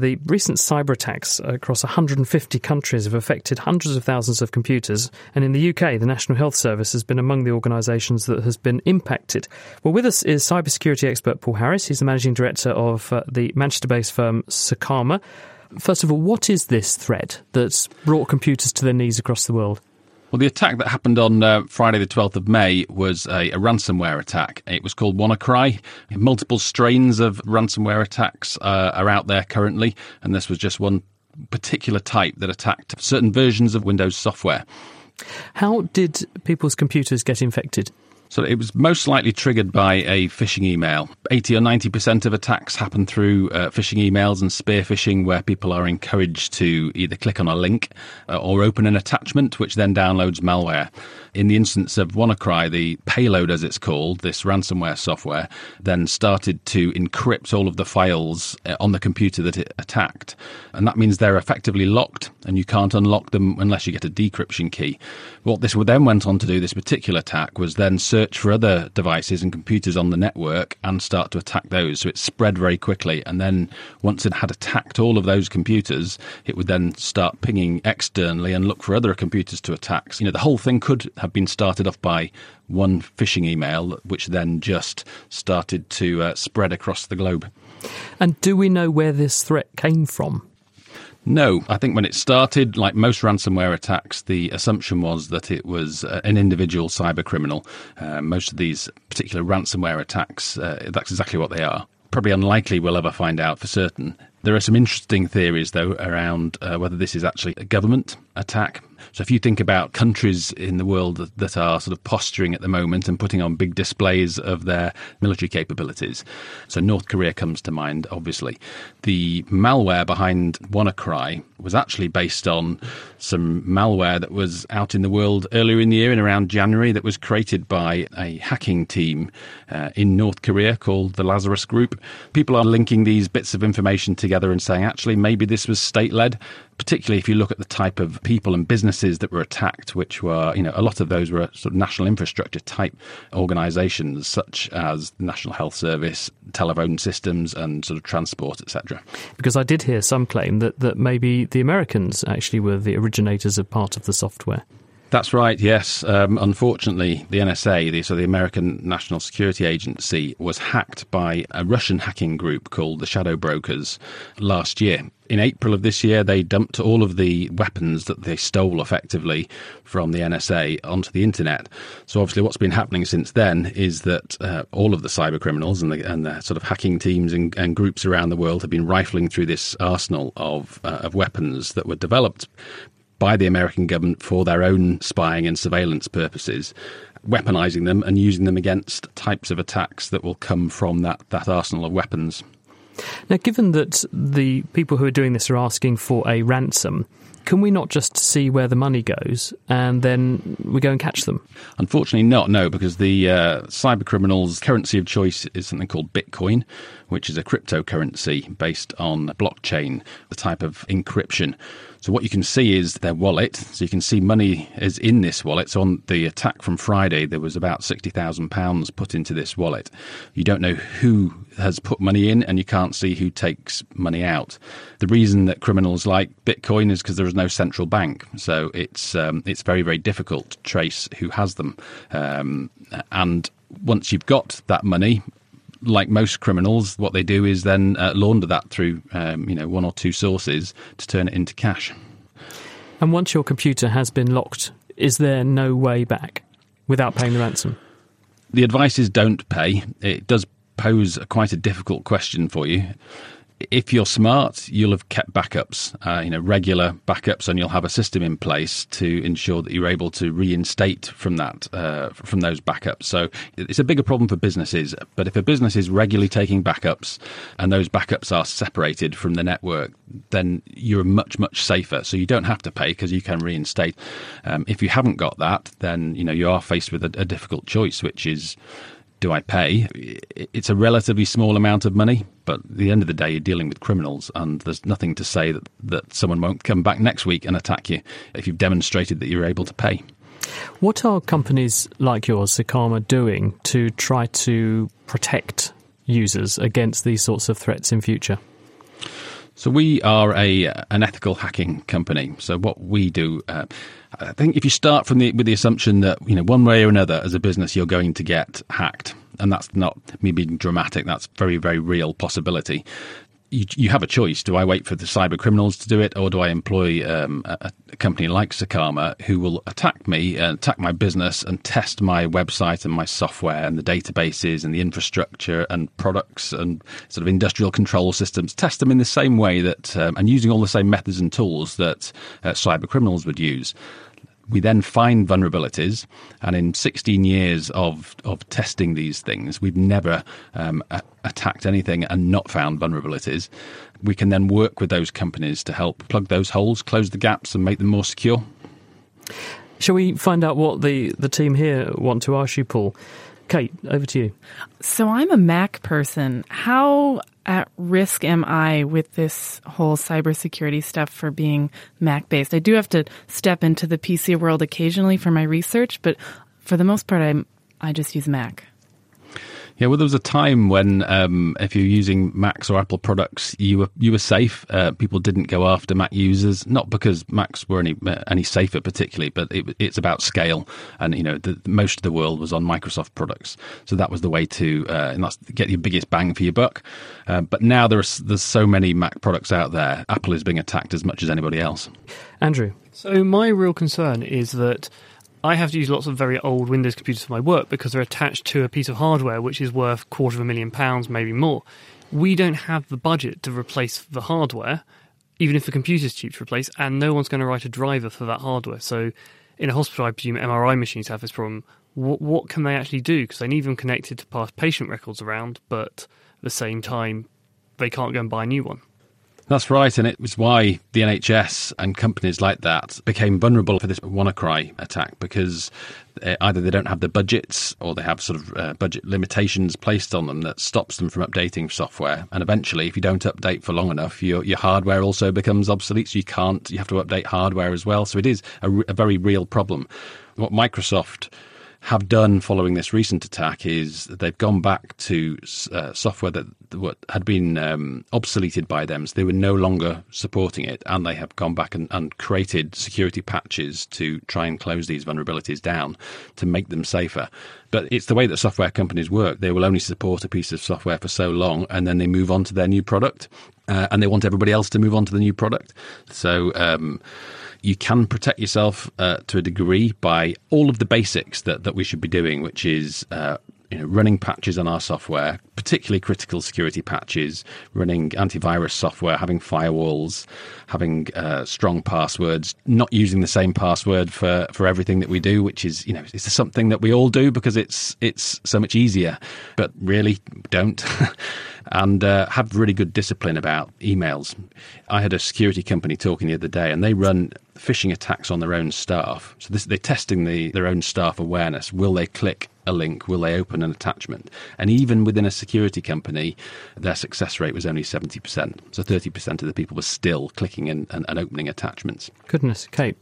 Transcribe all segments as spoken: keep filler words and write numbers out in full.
The recent cyber attacks across one hundred fifty countries have affected hundreds of thousands of computers, and in the U K, the National Health Service has been among the organisations that has been impacted. Well, with us is cybersecurity expert Paul Harris. He's the managing director of uh, the Manchester-based firm Secarma. First of all, what is this threat that's brought computers to their knees across the world? Well, the attack that happened on uh, Friday the twelfth of May was a, a ransomware attack. It was called WannaCry. Multiple strains of ransomware attacks uh, are out there currently, and this was just one particular type that attacked certain versions of Windows software. How did people's computers get infected? So it was most likely triggered by a phishing email. eighty or ninety percent of attacks happen through uh, phishing emails and spear phishing, where people are encouraged to either click on a link uh, or open an attachment, which then downloads malware. In the instance of WannaCry, the payload, as it's called, this ransomware software, then started to encrypt all of the files on the computer that it attacked. And that means they're effectively locked, and you can't unlock them unless you get a decryption key. What this then went on to do, this particular attack, was then search for other devices and computers on the network and start to attack those. So it spread very quickly, and then once it had attacked all of those computers, it would then start pinging externally and look for other computers to attack. So, you know, the whole thing could have been started off by one phishing email, which then just started to uh, spread across the globe. And do we know where this threat came from? No, I think when it started, like most ransomware attacks, the assumption was that it was uh, an individual cyber criminal. Uh, most of these particular ransomware attacks, uh, that's exactly what they are. Probably unlikely we'll ever find out for certain. There are some interesting theories, though, around uh, whether this is actually a government attack. So if you think about countries in the world that, that are sort of posturing at the moment and putting on big displays of their military capabilities. So North Korea comes to mind, obviously. The malware behind WannaCry was actually based on some malware that was out in the world earlier in the year, in around January, that was created by a hacking team uh, in North Korea called the Lazarus Group. People are linking these bits of information together and saying, actually, maybe this was state-led, particularly if you look at the type of people and businesses that were attacked, which were, you know, a lot of those were sort of national infrastructure type organisations, such as the National Health Service, telephone systems and sort of transport, et cetera. Because I did hear some claim that, that maybe the Americans actually were the originators of part of the software. That's right, yes. Um, unfortunately, the N S A, the, so the American National Security Agency, was hacked by a Russian hacking group called the Shadow Brokers last year. In April of this year, they dumped all of the weapons that they stole effectively from the N S A onto the internet. So obviously what's been happening since then is that uh, all of the cyber criminals and the, and the sort of hacking teams and, and groups around the world have been rifling through this arsenal of uh, of weapons that were developed by the American government for their own spying and surveillance purposes, weaponizing them and using them against types of attacks that will come from that, that arsenal of weapons. Now, given that the people who are doing this are asking for a ransom, can we not just see where the money goes and then we go and catch them? Unfortunately not, no, because the uh, cyber criminals' currency of choice is something called Bitcoin, which is a cryptocurrency based on blockchain, the type of encryption. So what you can see is their wallet. So you can see money is in this wallet. So on the attack from Friday, there was about sixty thousand pounds put into this wallet. You don't know who has put money in, and you can't see who takes money out. The reason that criminals like Bitcoin is because there is no central bank. So it's um, it's very, very difficult to trace who has them. Um, and once you've got that money, like most criminals, what they do is then uh, launder that through um, you know, one or two sources to turn it into cash. And once your computer has been locked, is there no way back without paying the ransom? The advice is don't pay. It does pose a, quite a difficult question for you. If you're smart, you'll have kept backups, uh, you know, regular backups, and you'll have a system in place to ensure that you're able to reinstate from that, uh, from those backups. So it's a bigger problem for businesses. But if a business is regularly taking backups and those backups are separated from the network, then you're much, much safer. So you don't have to pay because you can reinstate. Um, if you haven't got that, then, you know, you are faced with a, a difficult choice, which is, do I pay? It's a relatively small amount of money, but at the end of the day, you're dealing with criminals, and there's nothing to say that, that someone won't come back next week and attack you if you've demonstrated that you're able to pay. What are companies like yours, Secarma, doing to try to protect users against these sorts of threats in future? So we are a an ethical hacking company. So what we do, uh, I think, if you start from the with the assumption that, you know, one way or another as a business you're going to get hacked, and that's not me being dramatic, that's very, very real possibility. You, you have a choice. Do I wait for the cyber criminals to do it, or do I employ um, a, a company like Secarma who will attack me and attack my business and test my website and my software and the databases and the infrastructure and products and sort of industrial control systems, test them in the same way that um, and using all the same methods and tools that uh, cyber criminals would use. We then find vulnerabilities, and in sixteen years of, of testing these things, we've never um, a- attacked anything and not found vulnerabilities. We can then work with those companies to help plug those holes, close the gaps, and make them more secure. Shall we find out what the, the team here want to ask you, Paul? Kate, over to you. So I'm a Mac person. How at risk am I with this whole cybersecurity stuff for being Mac-based? I do have to step into the P C world occasionally for my research, but for the most part, I'm, I just use Mac. Yeah, well, there was a time when um, if you're using Macs or Apple products, you were you were safe. Uh, people didn't go after Mac users, not because Macs were any any safer particularly, but it, it's about scale. And you know, the, most of the world was on Microsoft products, so that was the way to uh, and that's get your biggest bang for your buck. Uh, but now there's there's so many Mac products out there. Apple is being attacked as much as anybody else. Andrew, so my real concern is that I have to use lots of very old Windows computers for my work because they're attached to a piece of hardware which is worth a quarter of a million pounds, maybe more. We don't have the budget to replace the hardware, even if the computer's cheap to replace, and no one's going to write a driver for that hardware. So in a hospital, I presume M R I machines have this problem. What, what can they actually do? Because they need them connected to pass patient records around, but at the same time, they can't go and buy a new one. That's right, and it was why the N H S and companies like that became vulnerable for this WannaCry attack, because either they don't have the budgets or they have sort of uh, budget limitations placed on them that stops them from updating software. And eventually, if you don't update for long enough, your your hardware also becomes obsolete, so you can't. You have to update hardware as well. So it is a, a very real problem. What Microsoft have done following this recent attack is they've gone back to uh, software that what had been um, obsoleted by them, so they were no longer supporting it, and they have gone back and, and created security patches to try and close these vulnerabilities down to make them safer. But it's the way that software companies work. They will only support a piece of software for so long, and then they move on to their new product, uh, and they want everybody else to move on to the new product. So um you can protect yourself uh, to a degree by all of the basics that, that we should be doing, which is uh, you know, running patches on our software, particularly critical security patches, running antivirus software, having firewalls, having uh, strong passwords, not using the same password for, for everything that we do, which is, you know, it's something that we all do because it's it's so much easier, but really don't. And uh, have really good discipline about emails. I had a security company talking the other day, and they run phishing attacks on their own staff. So this, they're testing the, their own staff awareness. Will they click a link? Will they open an attachment? And even within a security company, their success rate was only seventy percent. So thirty percent of the people were still clicking and, and, and opening attachments. Goodness, Kate.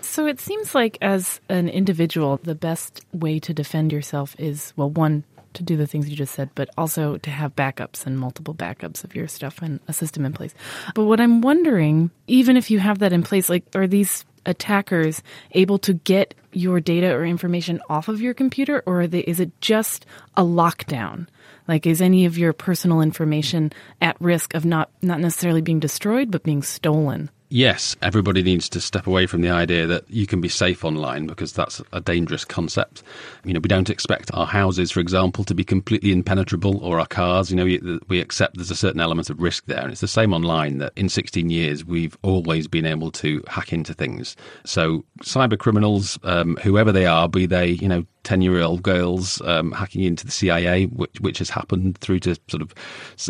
So it seems like as an individual, the best way to defend yourself is, well, one, to do the things you just said, but also to have backups and multiple backups of your stuff and a system in place. But what I'm wondering, even if you have that in place, like, are these attackers able to get your data or information off of your computer, or are they, is it just a lockdown? Like, is any of your personal information at risk of not, not necessarily being destroyed, but being stolen? Yes, everybody needs to step away from the idea that you can be safe online, because that's a dangerous concept. You know, we don't expect our houses, for example, to be completely impenetrable, or our cars. You know, we accept there's a certain element of risk there. And it's the same online, that in sixteen years, we've always been able to hack into things. So cyber criminals, um, whoever they are, be they, you know, ten-year-old girls um, hacking into the C I A, which, which has happened, through to sort of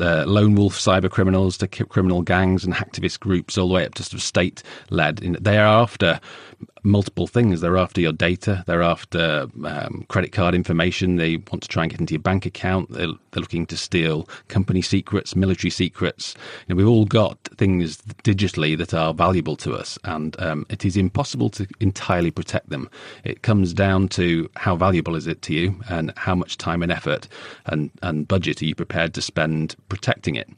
uh, lone wolf cyber criminals, to criminal gangs and hacktivist groups, all the way up to sort of state-led. They are after multiple things. They're after your data. They're after um, credit card information. They want to try and get into your bank account. They're, they're looking to steal company secrets, military secrets. You know, we've all got things digitally that are valuable to us, and um, it is impossible to entirely protect them. It comes down to how valuable valuable is it to you, and how much time and effort and, and budget are you prepared to spend protecting it.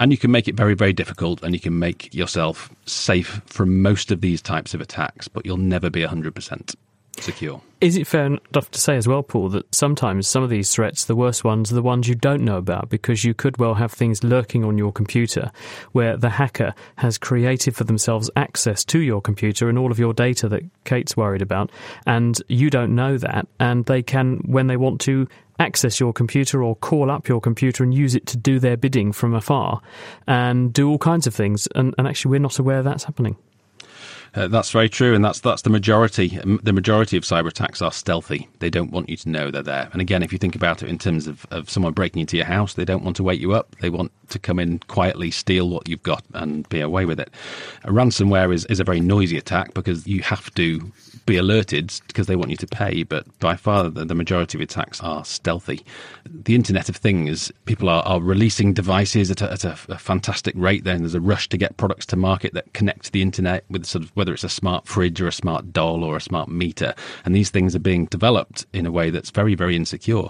And you can make it very, very difficult, and you can make yourself safe from most of these types of attacks, but you'll never be one hundred percent secure. Is it fair enough to say as well, Paul, that sometimes some of these threats, the worst ones, are the ones you don't know about, because you could well have things lurking on your computer where the hacker has created for themselves access to your computer and all of your data that Kate's worried about, and you don't know that, and they can, when they want to, access your computer or call up your computer and use it to do their bidding from afar and do all kinds of things. And, and actually, we're not aware that's happening. Uh, that's very true. And that's that's the majority. The majority of cyber attacks are stealthy. They don't want you to know they're there. And again, if you think about it in terms of, of someone breaking into your house, they don't want to wake you up. They want to come in quietly, steal what you've got and be away with it. A ransomware is, is a very noisy attack because you have to be alerted because they want you to pay, but by far the, the majority of attacks are stealthy. The Internet of Things, people are, are releasing devices at, a, at a, a fantastic rate. Then there's a rush to get products to market that connect to the internet with sort of, whether it's a smart fridge or a smart doll or a smart meter, and these things are being developed in a way that's very, very insecure.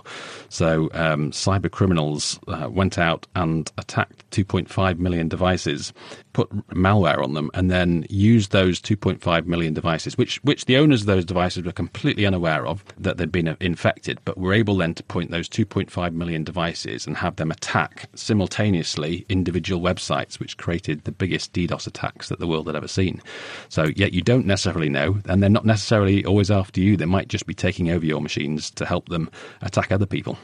So um, cyber criminals uh, went out and attacked two point five million devices, put malware on them, and then used those two point five million devices, which, which the owners of those devices were completely unaware of, that they'd been infected, but were able then to point those two point five million devices and have them attack simultaneously individual websites, which created the biggest DDoS attacks that the world had ever seen. So yet you don't necessarily know, and they're not necessarily always after you. They might just be taking over your machines to help them attack other people.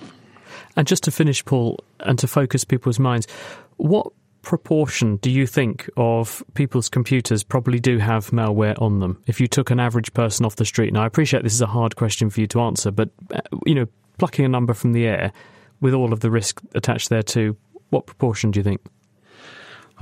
And just to finish, Paul, and to focus people's minds, what proportion do you think of people's computers probably do have malware on them? If you took an average person off the street, now I appreciate this is a hard question for you to answer, but you know, plucking a number from the air with all of the risk attached thereto, what proportion do you think?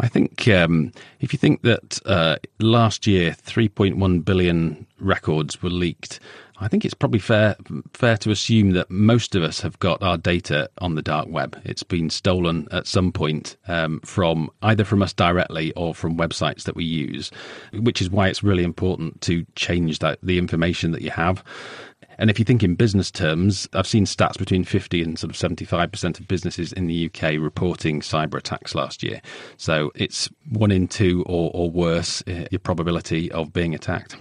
I think um, if you think that uh, last year three point one billion records were leaked, I think it's probably fair fair to assume that most of us have got our data on the dark web. It's been stolen at some point um, from either from us directly or from websites that we use, which is why it's really important to change that, the information that you have. And if you think in business terms, I've seen stats between fifty and sort of seventy-five percent of businesses in the U K reporting cyber attacks last year. So it's one in two or, or worse, your probability of being attacked.